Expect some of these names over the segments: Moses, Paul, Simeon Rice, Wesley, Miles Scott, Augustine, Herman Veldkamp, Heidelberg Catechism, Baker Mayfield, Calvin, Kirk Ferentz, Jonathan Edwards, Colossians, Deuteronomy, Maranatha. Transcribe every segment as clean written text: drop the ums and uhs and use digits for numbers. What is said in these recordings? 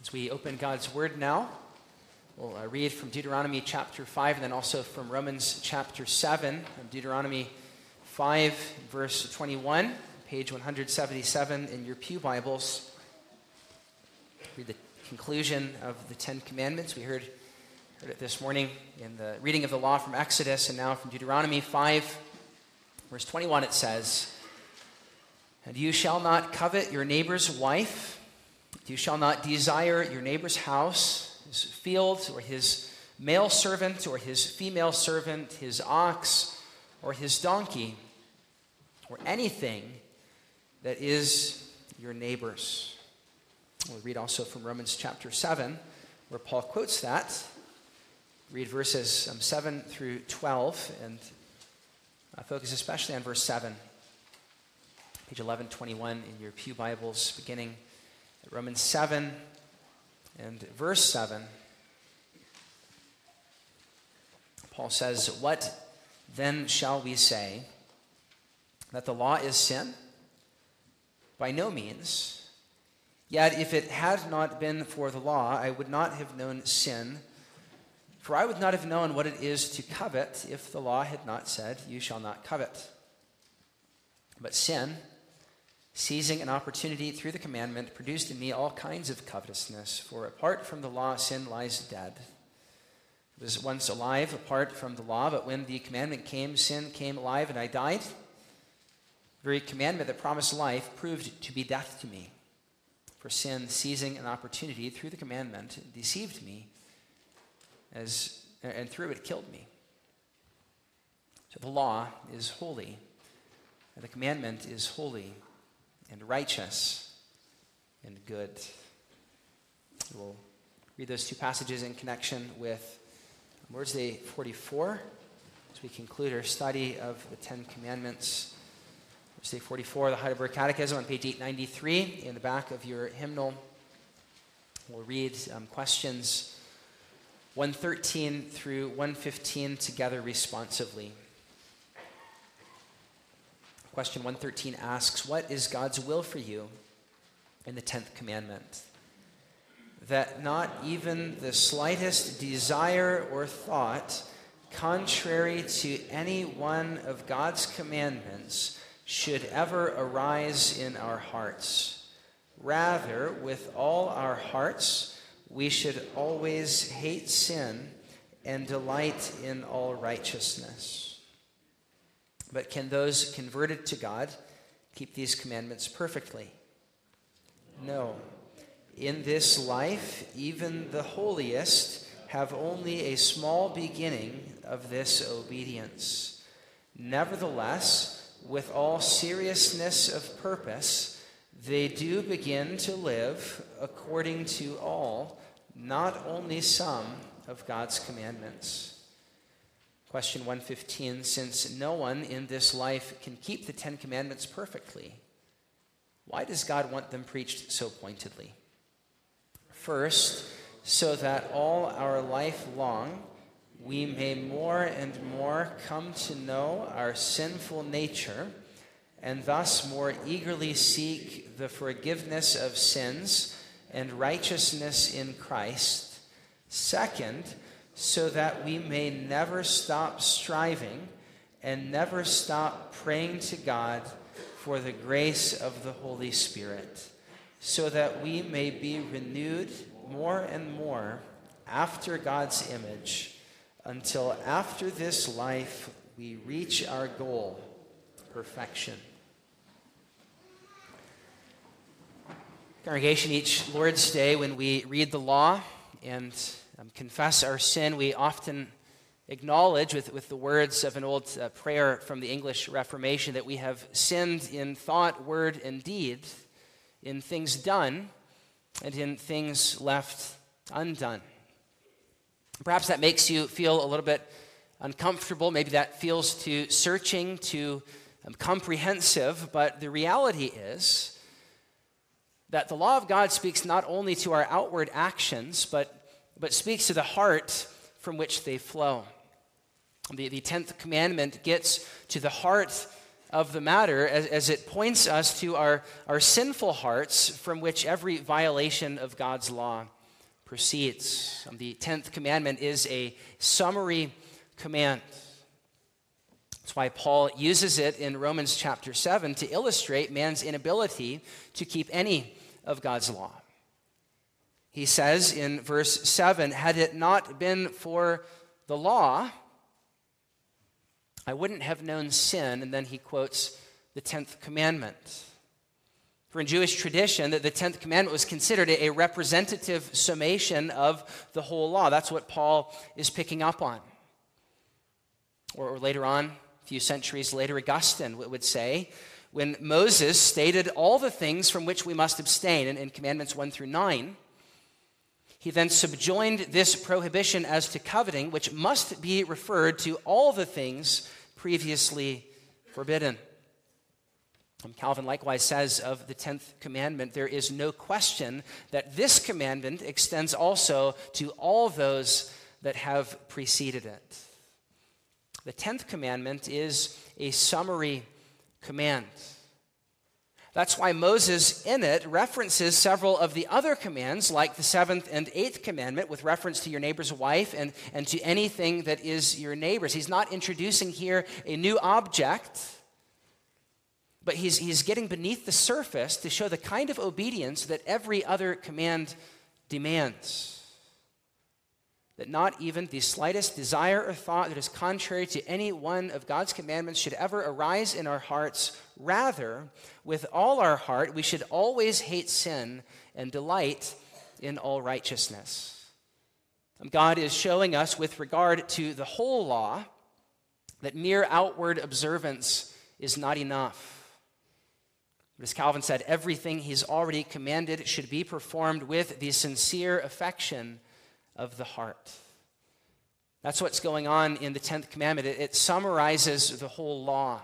As we open God's Word now, we'll read from Deuteronomy chapter 5 and then also from Romans chapter 7. Deuteronomy 5, verse 21, page 177 in your pew Bibles. Read the conclusion of the Ten Commandments. We heard it this morning in the reading of the law from Exodus, and now from Deuteronomy 5, verse 21 it says, "And you shall not covet your neighbor's wife. You shall not desire your neighbor's house, his field, or his male servant, or his female servant, his ox, or his donkey, or anything that is your neighbor's." We'll read also from Romans chapter 7, where Paul quotes that. Read verses 7 through 12, and I focus especially on verse 7, page 1121 in your pew Bibles, beginning Romans 7 and verse 7, Paul says, "What then shall we say? That the law is sin? By no means. Yet if it had not been for the law, I would not have known sin, for I would not have known what it is to covet if the law had not said, 'You shall not covet.' But sin, seizing an opportunity through the commandment, produced in me all kinds of covetousness, for apart from the law, sin lies dead. It was once alive apart from the law, but when the commandment came, sin came alive, and I died. The very commandment that promised life proved to be death to me. For sin, seizing an opportunity through the commandment, deceived me, and through it killed me. So the law is holy, and the commandment is holy and righteous and good." We'll read those two passages in connection with Lord's Day 44 as we conclude our study of the Ten Commandments. Lord's Day 44, the Heidelberg Catechism on page 893 in the back of your hymnal. We'll read questions 113 through 115 together responsively. Question 113 asks, "What is God's will for you in the 10th commandment?" "That not even the slightest desire or thought contrary to any one of God's commandments should ever arise in our hearts. Rather, with all our hearts, we should always hate sin and delight in all righteousness. But can those converted to God keep these commandments perfectly? No. In this life, even the holiest have only a small beginning of this obedience. Nevertheless, with all seriousness of purpose, they do begin to live according to all, not only some, of God's commandments." Question 115, "Since no one in this life can keep the Ten Commandments perfectly, why does God want them preached so pointedly? First, so that all our life long we may more and more come to know our sinful nature and thus more eagerly seek the forgiveness of sins and righteousness in Christ. Second, so that we may never stop striving and never stop praying to God for the grace of the Holy Spirit, so that we may be renewed more and more after God's image, until after this life we reach our goal, perfection." Congregation, each Lord's Day when we read the law and confess our sin, we often acknowledge with the words of an old prayer from the English Reformation that we have sinned in thought, word, and deed, in things done, and in things left undone. Perhaps that makes you feel a little bit uncomfortable. Maybe that feels too searching, too comprehensive, but the reality is that the law of God speaks not only to our outward actions, but speaks to the heart from which they flow. The 10th commandment gets to the heart of the matter as it points us to our sinful hearts from which every violation of God's law proceeds. The 10th commandment is a summary command. That's why Paul uses it in Romans chapter 7 to illustrate man's inability to keep any of God's law. He says in verse 7, "Had it not been for the law, I wouldn't have known sin," and then he quotes the 10th commandment. For in Jewish tradition, the 10th commandment was considered a representative summation of the whole law. That's what Paul is picking up on. Or later on, a few centuries later, Augustine would say, when Moses stated all the things from which we must abstain in commandments 1 through 9, he then subjoined this prohibition as to coveting, which must be referred to all the things previously forbidden. And Calvin likewise says of the 10th commandment, "There is no question that this commandment extends also to all those that have preceded it." The 10th commandment is a summary command. That's why Moses in it references several of the other commands, like the 7th and 8th commandment, with reference to your neighbor's wife and to anything that is your neighbor's. He's not introducing here a new object, but he's getting beneath the surface to show the kind of obedience that every other command demands. That not even the slightest desire or thought that is contrary to any one of God's commandments should ever arise in our hearts. Rather, with all our heart, we should always hate sin and delight in all righteousness. God is showing us with regard to the whole law that mere outward observance is not enough. As Calvin said, everything he's already commanded should be performed with the sincere affection of the heart. That's what's going on in the 10th commandment. It summarizes the whole law.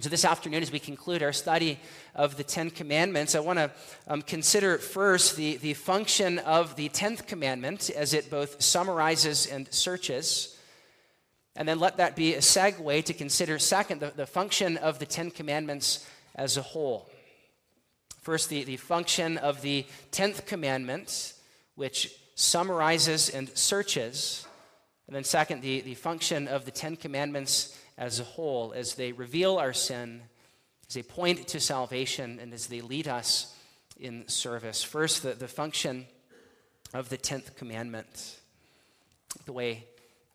So this afternoon, as we conclude our study of the 10 commandments, I want to consider first the function of the 10th commandment as it both summarizes and searches, and then let that be a segue to consider second the function of the 10 commandments as a whole. First, the function of the 10th commandment, which summarizes and searches, and then second, the function of the 10 commandments as a whole, as they reveal our sin, as they point to salvation, and as they lead us in service. First, the function of the 10th commandment. The way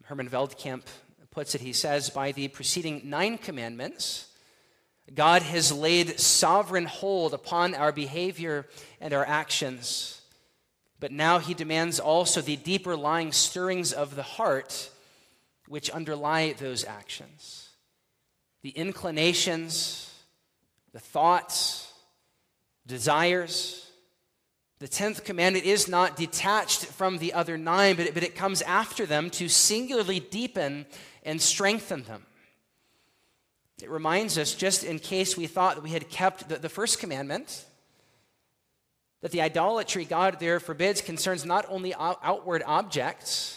Herman Veldkamp puts it, he says, by the preceding 9 commandments, God has laid sovereign hold upon our behavior and our actions, but now he demands also the deeper lying stirrings of the heart which underlie those actions, the inclinations, the thoughts, desires. The 10th commandment is not detached from the other 9, but it comes after them to singularly deepen and strengthen them. It reminds us, just in case we thought that we had kept the first commandment, that the idolatry God there forbids concerns not only outward objects,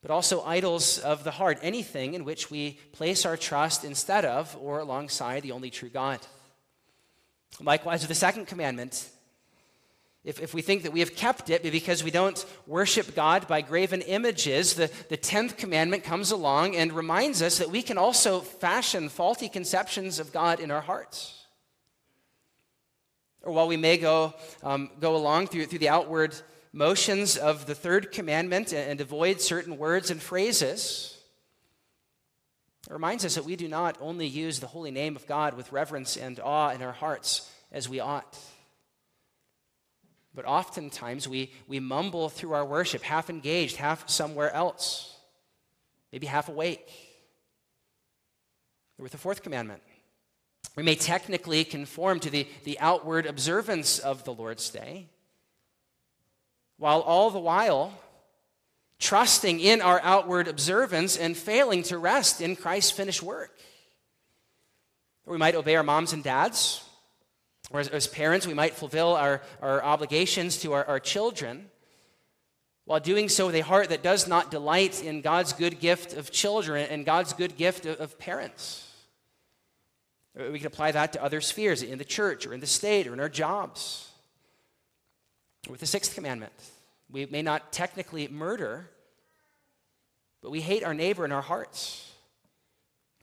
but also idols of the heart, anything in which we place our trust instead of or alongside the only true God. Likewise with the second commandment, if we think that we have kept it because we don't worship God by graven images, the 10th commandment comes along and reminds us that we can also fashion faulty conceptions of God in our hearts. Or while we may go along through the outward motions of the third commandment and avoid certain words and phrases, it reminds us that we do not only use the holy name of God with reverence and awe in our hearts as we ought, but oftentimes we mumble through our worship, half engaged, half somewhere else, maybe half awake. Or with the fourth commandment, we may technically conform to the outward observance of the Lord's Day, while all the while trusting in our outward observance and failing to rest in Christ's finished work. Or we might obey our moms and dads, or as parents we might fulfill our obligations to our children, while doing so with a heart that does not delight in God's good gift of children and God's good gift of parents. We can apply that to other spheres, in the church or in the state or in our jobs. With the sixth commandment, we may not technically murder, but we hate our neighbor in our hearts.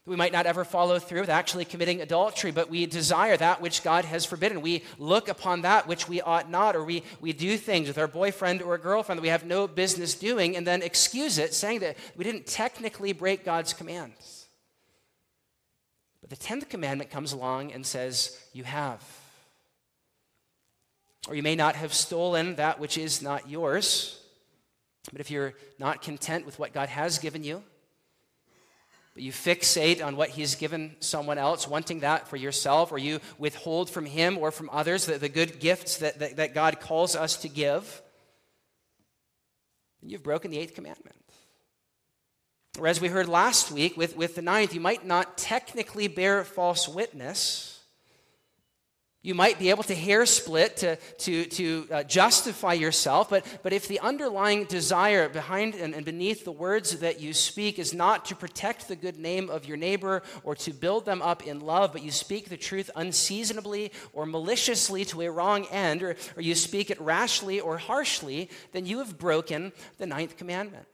We might not ever follow through with actually committing adultery, but we desire that which God has forbidden. We look upon that which we ought not, or we do things with our boyfriend or girlfriend that we have no business doing and then excuse it, saying that we didn't technically break God's commands. But the 10th commandment comes along and says, you have. Or you may not have stolen that which is not yours, but if you're not content with what God has given you, but you fixate on what he's given someone else, wanting that for yourself, or you withhold from him or from others the good gifts that God calls us to give, and you've broken the 8th commandment. Or as we heard last week with the 9th, you might not technically bear false witness. You might be able to hair split to justify yourself, but if the underlying desire behind and beneath the words that you speak is not to protect the good name of your neighbor or to build them up in love, but you speak the truth unseasonably or maliciously to a wrong end, or you speak it rashly or harshly, then you have broken the 9th commandment.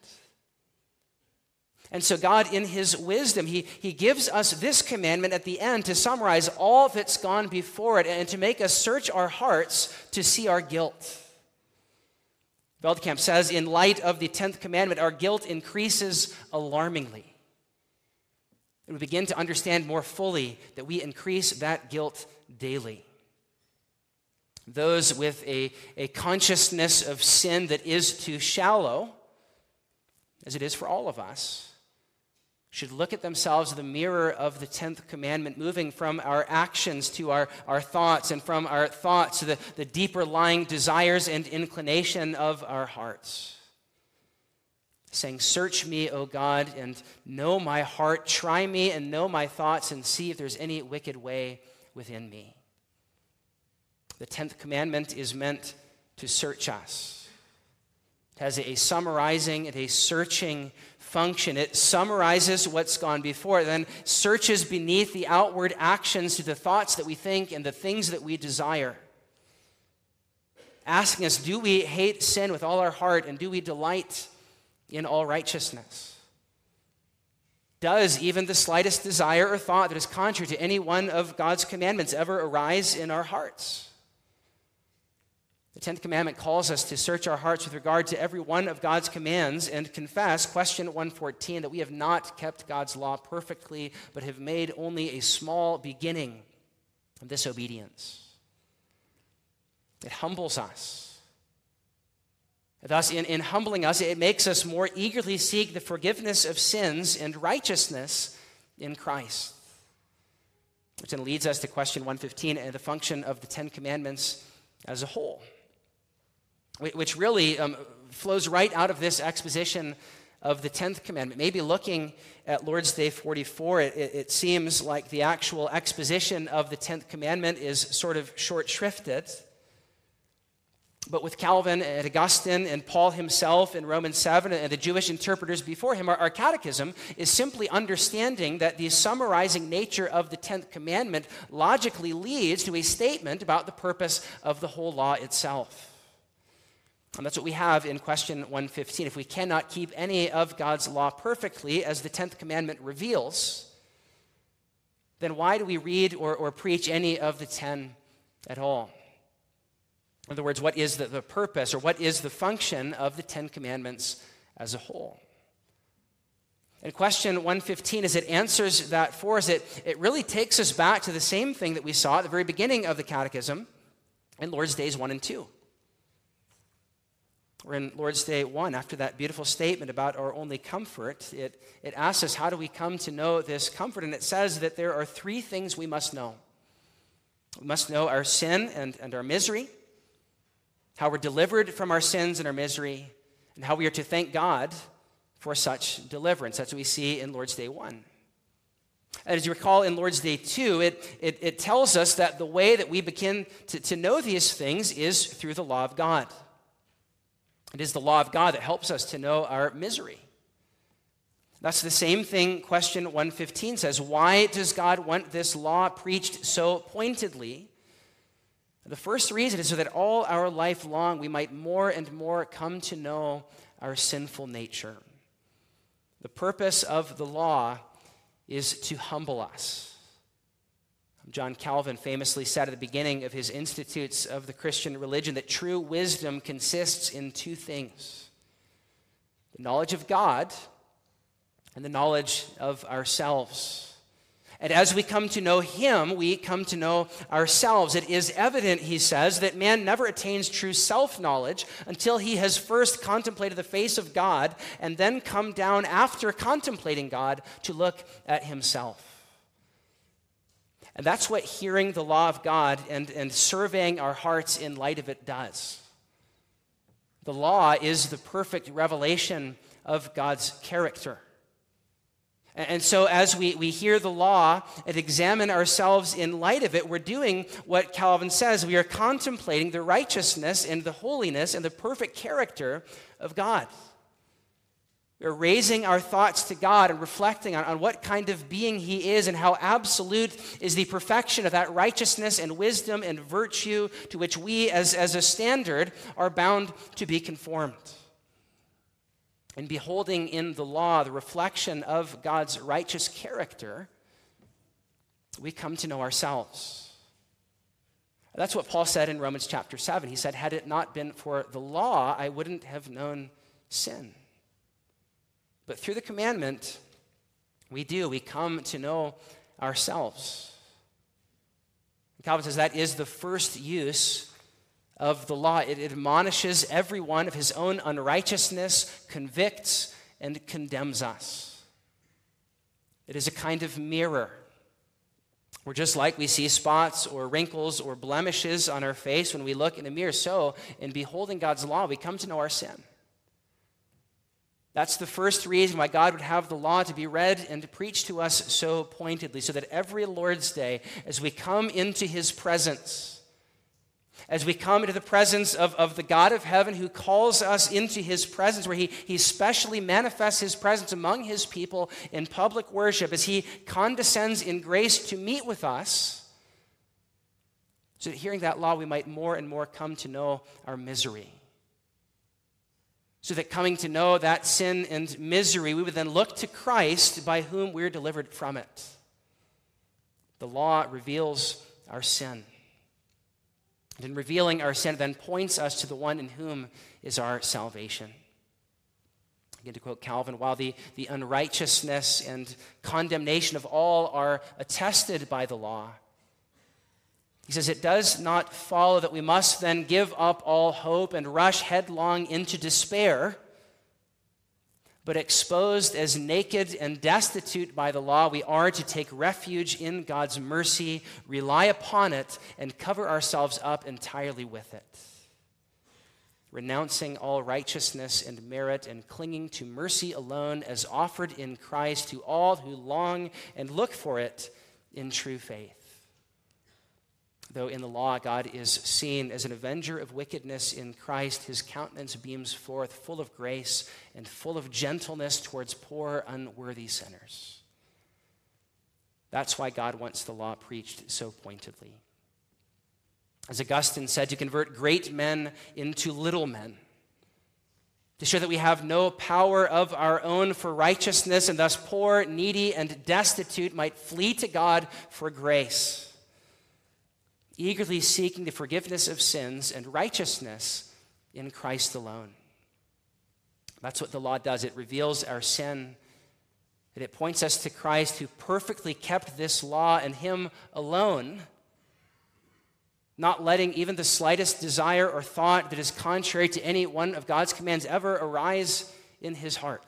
And so God, in his wisdom, he gives us this commandment at the end to summarize all that's gone before it and to make us search our hearts to see our guilt. Veldkamp says, in light of the 10th commandment, our guilt increases alarmingly. And we begin to understand more fully that we increase that guilt daily. Those with a consciousness of sin that is too shallow, as it is for all of us, should look at themselves in the mirror of the 10th commandment, moving from our actions to our thoughts, and from our thoughts to the deeper lying desires and inclination of our hearts. Saying, search me, O God, and know my heart. Try me and know my thoughts, and see if there's any wicked way within me. The 10th commandment is meant to search us. It has a summarizing and a searching function. It summarizes what's gone before, then searches beneath the outward actions to the thoughts that we think and the things that we desire, asking us, do we hate sin with all our heart, and do we delight in all righteousness? Does even the slightest desire or thought that is contrary to any one of God's commandments ever arise in our hearts? The 10th commandment calls us to search our hearts with regard to every one of God's commands and confess, question 114, that we have not kept God's law perfectly, but have made only a small beginning of this obedience. It humbles us. Thus, in humbling us, it makes us more eagerly seek the forgiveness of sins and righteousness in Christ. Which then leads us to question 115 and the function of the 10 commandments as a whole, which really flows right out of this exposition of the 10th commandment. Maybe looking at Lord's Day 44, it seems like the actual exposition of the 10th commandment is sort of short-shrifted. But with Calvin and Augustine and Paul himself in Romans 7 and the Jewish interpreters before him, our catechism is simply understanding that the summarizing nature of the 10th commandment logically leads to a statement about the purpose of the whole law itself. And that's what we have in question 115. If we cannot keep any of God's law perfectly, as the 10th commandment reveals, then why do we read or preach any of the 10 at all? In other words, what is the purpose, or what is the function of the 10 commandments as a whole? And question 115, as it answers that for us, it really takes us back to the same thing that we saw at the very beginning of the Catechism in Lord's Days 1 and 2. Or in Lord's Day 1, after that beautiful statement about our only comfort, it asks us, how do we come to know this comfort? And it says that there are three things we must know. We must know our sin and our misery, how we're delivered from our sins and our misery, and how we are to thank God for such deliverance. That's what we see in Lord's Day 1. And as you recall, in Lord's Day 2, it tells us that the way that we begin to know these things is through the law of God. It is the law of God that helps us to know our misery. That's the same thing question 115 says. Why does God want this law preached so pointedly? The first reason is so that all our life long we might more and more come to know our sinful nature. The purpose of the law is to humble us. John Calvin famously said at the beginning of his Institutes of the Christian Religion that true wisdom consists in two things: the knowledge of God and the knowledge of ourselves. And as we come to know him, we come to know ourselves. It is evident, he says, that man never attains true self-knowledge until he has first contemplated the face of God and then come down after contemplating God to look at himself. And that's what hearing the law of God and surveying our hearts in light of it does. The law is the perfect revelation of God's character. And so as we hear the law and examine ourselves in light of it, we're doing what Calvin says. We are contemplating the righteousness and the holiness and the perfect character of God. We're raising our thoughts to God and reflecting on what kind of being he is and how absolute is the perfection of that righteousness and wisdom and virtue to which we as a standard are bound to be conformed. And beholding in the law the reflection of God's righteous character, we come to know ourselves. That's what Paul said in Romans chapter 7. He said, had it not been for the law, I wouldn't have known sin. But through the commandment, we come to know ourselves. Calvin says that is the first use of the law. It admonishes everyone of his own unrighteousness, convicts, and condemns us. It is a kind of mirror. We're just like we see spots or wrinkles or blemishes on our face when we look in a mirror. So, in beholding God's law, we come to know our sin. That's the first reason why God would have the law to be read and to preach to us so pointedly, so that every Lord's Day, as we come into his presence, as we come into the presence of the God of heaven who calls us into his presence, where he specially manifests his presence among his people in public worship, as he condescends in grace to meet with us, so that hearing that law, we might more and more come to know our misery. So that coming to know that sin and misery, we would then look to Christ by whom we're delivered from it. The law reveals our sin. And in revealing our sin, then points us to the one in whom is our salvation. Again, to quote Calvin, while the unrighteousness and condemnation of all are attested by the law, he says, it does not follow that we must then give up all hope and rush headlong into despair, but exposed as naked and destitute by the law, we are to take refuge in God's mercy, rely upon it, and cover ourselves up entirely with it, renouncing all righteousness and merit and clinging to mercy alone as offered in Christ to all who long and look for it in true faith. Though in the law God is seen as an avenger of wickedness, in Christ his countenance beams forth full of grace and full of gentleness towards poor, unworthy sinners. That's why God wants the law preached so pointedly. As Augustine said, to convert great men into little men, to show that we have no power of our own for righteousness, and thus poor, needy, and destitute might flee to God for grace, eagerly seeking the forgiveness of sins and righteousness in Christ alone. That's what the law does. It reveals our sin, and it points us to Christ who perfectly kept this law and him alone, not letting even the slightest desire or thought that is contrary to any one of God's commands ever arise in his heart.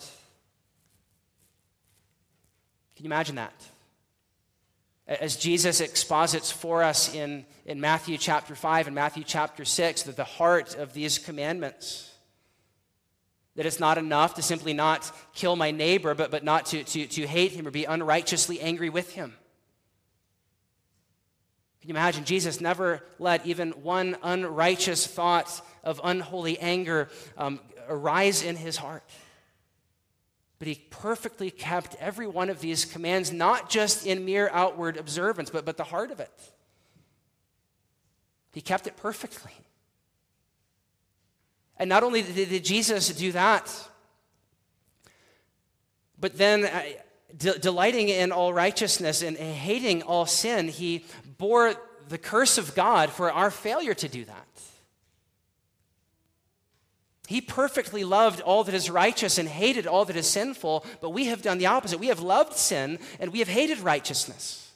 Can you imagine that? As Jesus exposits for us in Matthew chapter 5 and Matthew chapter 6, that the heart of these commandments, that it's not enough to simply not kill my neighbor, but not to hate him or be unrighteously angry with him. Can you imagine? Jesus never let even one unrighteous thought of unholy anger arise in his heart. But he perfectly kept every one of these commands, not just in mere outward observance, but the heart of it. He kept it perfectly. And not only did Jesus do that, but then delighting in all righteousness and hating all sin, he bore the curse of God for our failure to do that. He perfectly loved all that is righteous and hated all that is sinful, but we have done the opposite. We have loved sin and we have hated righteousness.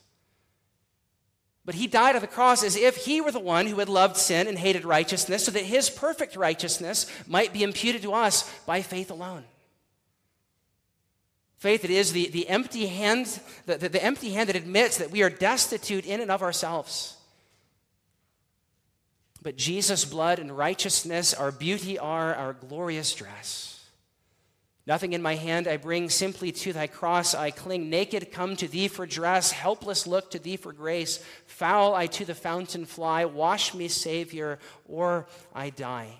But he died on the cross as if he were the one who had loved sin and hated righteousness, so that his perfect righteousness might be imputed to us by faith alone. Faith, it is the empty hand, the empty hand that admits that we are destitute in and of ourselves. But Jesus' blood and righteousness, our beauty, are our glorious dress. Nothing in my hand I bring, simply to thy cross I cling. Naked come to thee for dress, helpless look to thee for grace. Foul I to the fountain fly, wash me, Savior, or I die.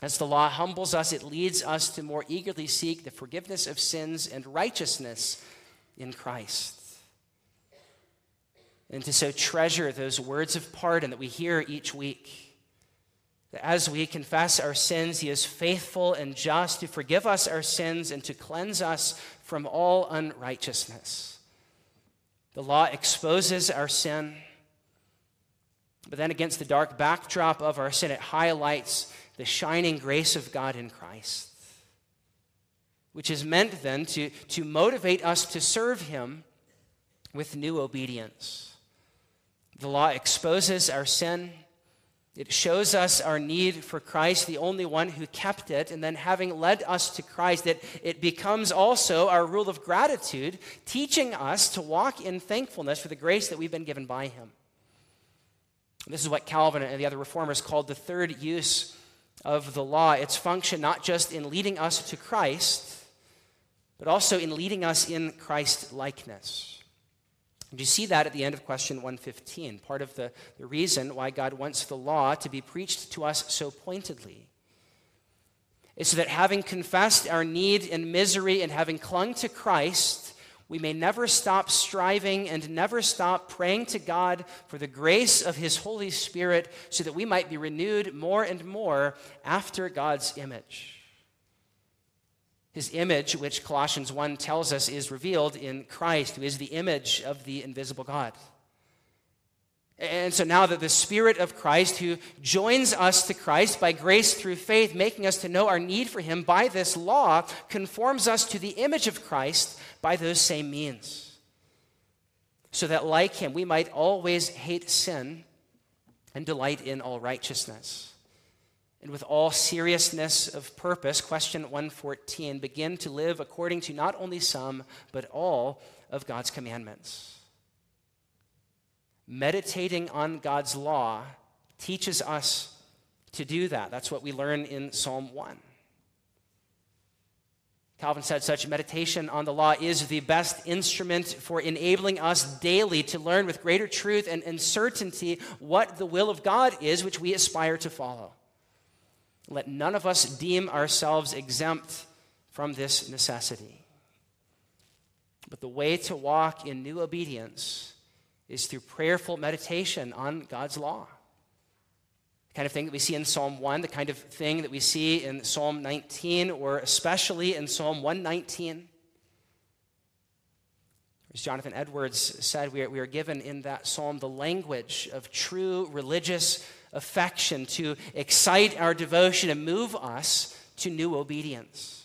As the law humbles us, it leads us to more eagerly seek the forgiveness of sins and righteousness in Christ, and to so treasure those words of pardon that we hear each week. That as we confess our sins, he is faithful and just to forgive us our sins and to cleanse us from all unrighteousness. The law exposes our sin, but then against the dark backdrop of our sin, it highlights the shining grace of God in Christ, which is meant then to motivate us to serve him with new obedience. The law exposes our sin. It shows us our need for Christ, the only one who kept it, and then having led us to Christ, it becomes also our rule of gratitude, teaching us to walk in thankfulness for the grace that we've been given by him. This is what Calvin and the other reformers called the third use of the law, its function not just in leading us to Christ, but also in leading us in Christ-likeness. And you see that at the end of question 115, part of the reason why God wants the law to be preached to us so pointedly. Is so that having confessed our need and misery and having clung to Christ, we may never stop striving and never stop praying to God for the grace of his Holy Spirit, so that we might be renewed more and more after God's image. His image, which Colossians 1 tells us is revealed in Christ, who is the image of the invisible God. And so now that the Spirit of Christ, who joins us to Christ by grace through faith, making us to know our need for him by this law, conforms us to the image of Christ by those same means, so that like him we might always hate sin and delight in all righteousness. And with all seriousness of purpose, question 114, begin to live according to not only some, but all of God's commandments. Meditating on God's law teaches us to do that. That's what we learn in Psalm 1. Calvin said, such meditation on the law is the best instrument for enabling us daily to learn with greater truth and certainty what the will of God is, which we aspire to follow. Let none of us deem ourselves exempt from this necessity. But the way to walk in new obedience is through prayerful meditation on God's law. The kind of thing that we see in Psalm 1, the kind of thing that we see in Psalm 19, or especially in Psalm 119. As Jonathan Edwards said, we are given in that psalm the language of true religious affection to excite our devotion and move us to new obedience.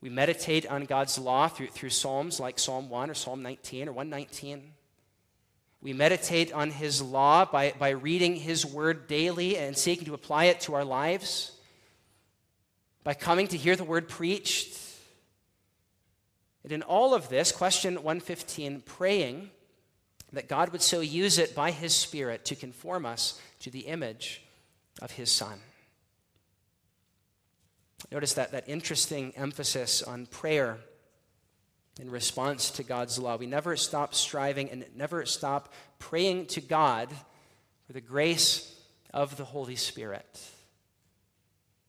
We meditate on God's law through psalms like Psalm 1 or Psalm 19 or 119. We meditate on his law by reading his word daily and seeking to apply it to our lives, by coming to hear the word preached. And in all of this, question 115, praying that God would so use it by his Spirit to conform us to the image of his Son. Notice that interesting emphasis on prayer in response to God's law. We never stop striving and never stop praying to God for the grace of the Holy Spirit.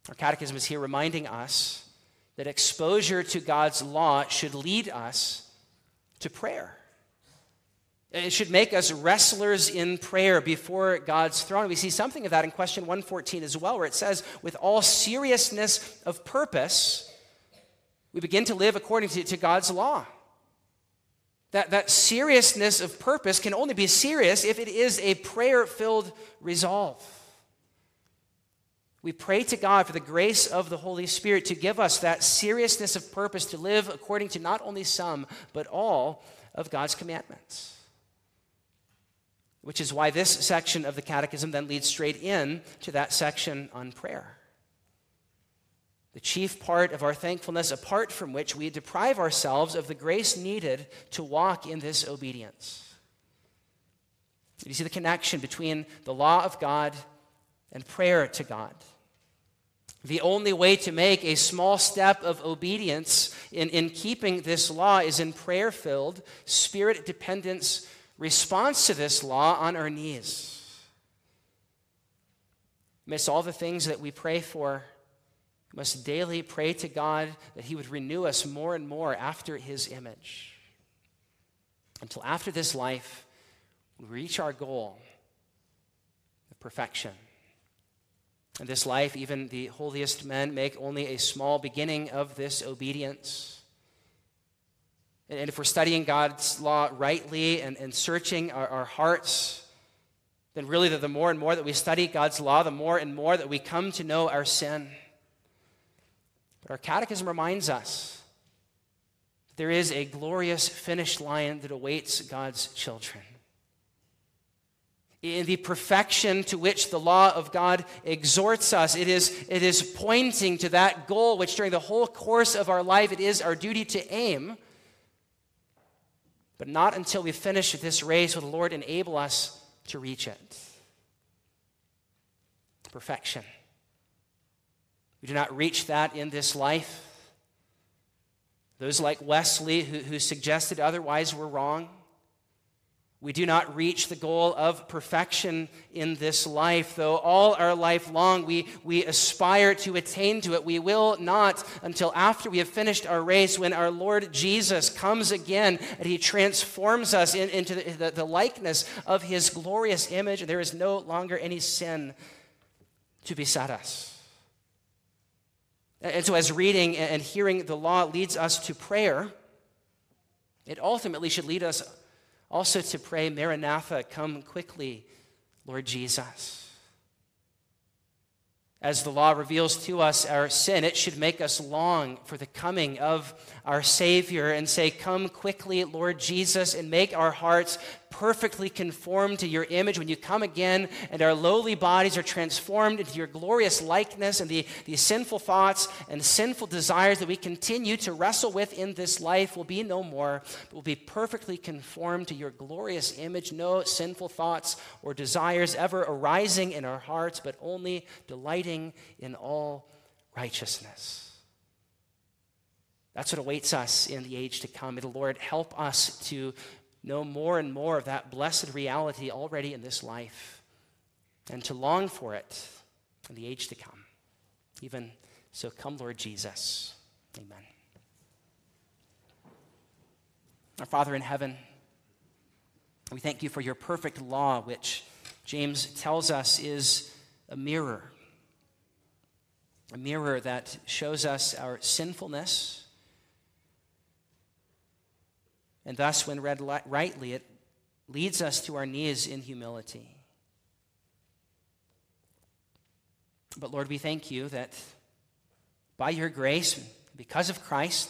Our catechism is here reminding us that exposure to God's law should lead us to prayer. It should make us wrestlers in prayer before God's throne. We see something of that in question 114 as well, where it says, with all seriousness of purpose, we begin to live according to God's law. That seriousness of purpose can only be serious if it is a prayer-filled resolve. We pray to God for the grace of the Holy Spirit to give us that seriousness of purpose to live according to not only some, but all of God's commandments. Which is why this section of the Catechism then leads straight in to that section on prayer. The chief part of our thankfulness, apart from which we deprive ourselves of the grace needed to walk in this obedience. You see the connection between the law of God and prayer to God. The only way to make a small step of obedience in keeping this law is in prayer-filled, spirit-dependence response to this law on our knees. Amidst all the things that we pray for, we must daily pray to God that he would renew us more and more after his image. Until after this life, we reach our goal of perfection. In this life, even the holiest men make only a small beginning of this obedience. And if we're studying God's law rightly and searching our hearts, then really the more and more that we study God's law, the more and more that we come to know our sin. But our catechism reminds us that there is a glorious finish line that awaits God's children. In the perfection to which the law of God exhorts us, it is pointing to that goal which during the whole course of our life it is our duty to aim. But not until we finish this race will the Lord enable us to reach it. Perfection. We do not reach that in this life. Those like Wesley who suggested otherwise were wrong. We do not reach the goal of perfection in this life, though all our life long we aspire to attain to it. We will not until after we have finished our race, when our Lord Jesus comes again and he transforms us into the likeness of his glorious image, and there is no longer any sin to beset us. And so as reading and hearing the law leads us to prayer, it ultimately should lead us also to pray, Maranatha, come quickly, Lord Jesus. As the law reveals to us our sin, it should make us long for the coming of our Savior and say, come quickly, Lord Jesus, and make our hearts perfectly conform to your image when you come again and our lowly bodies are transformed into your glorious likeness, and the sinful thoughts and sinful desires that we continue to wrestle with in this life will be no more, but will be perfectly conformed to your glorious image. No sinful thoughts or desires ever arising in our hearts, but only delighting in all righteousness. That's what awaits us in the age to come. May the Lord help us to know more and more of that blessed reality already in this life, and to long for it in the age to come. Even so, come, Lord Jesus. Amen. Our Father in heaven, we thank you for your perfect law, which James tells us is a mirror that shows us our sinfulness. And thus, when read rightly, it leads us to our knees in humility. But Lord, we thank you that by your grace, because of Christ,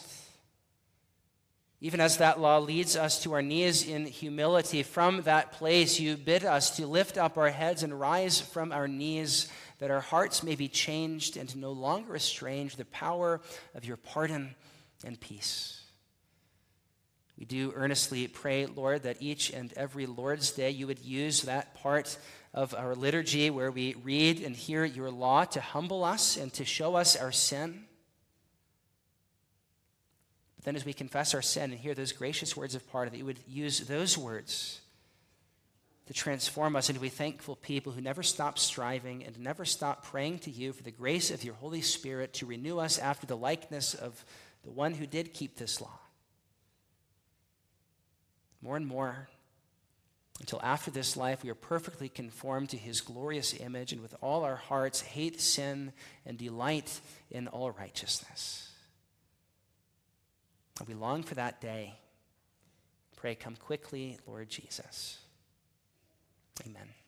even as that law leads us to our knees in humility, from that place you bid us to lift up our heads and rise from our knees, that our hearts may be changed and no longer estrange the power of your pardon and peace. We do earnestly pray, Lord, that each and every Lord's Day you would use that part of our liturgy where we read and hear your law to humble us and to show us our sin. But then as we confess our sin and hear those gracious words of pardon, that you would use those words to transform us into a thankful people who never stop striving and never stop praying to you for the grace of your Holy Spirit to renew us after the likeness of the one who did keep this law. More and more, until after this life, we are perfectly conformed to his glorious image, and with all our hearts hate sin and delight in all righteousness. And we long for that day. Pray, come quickly, Lord Jesus. Amen.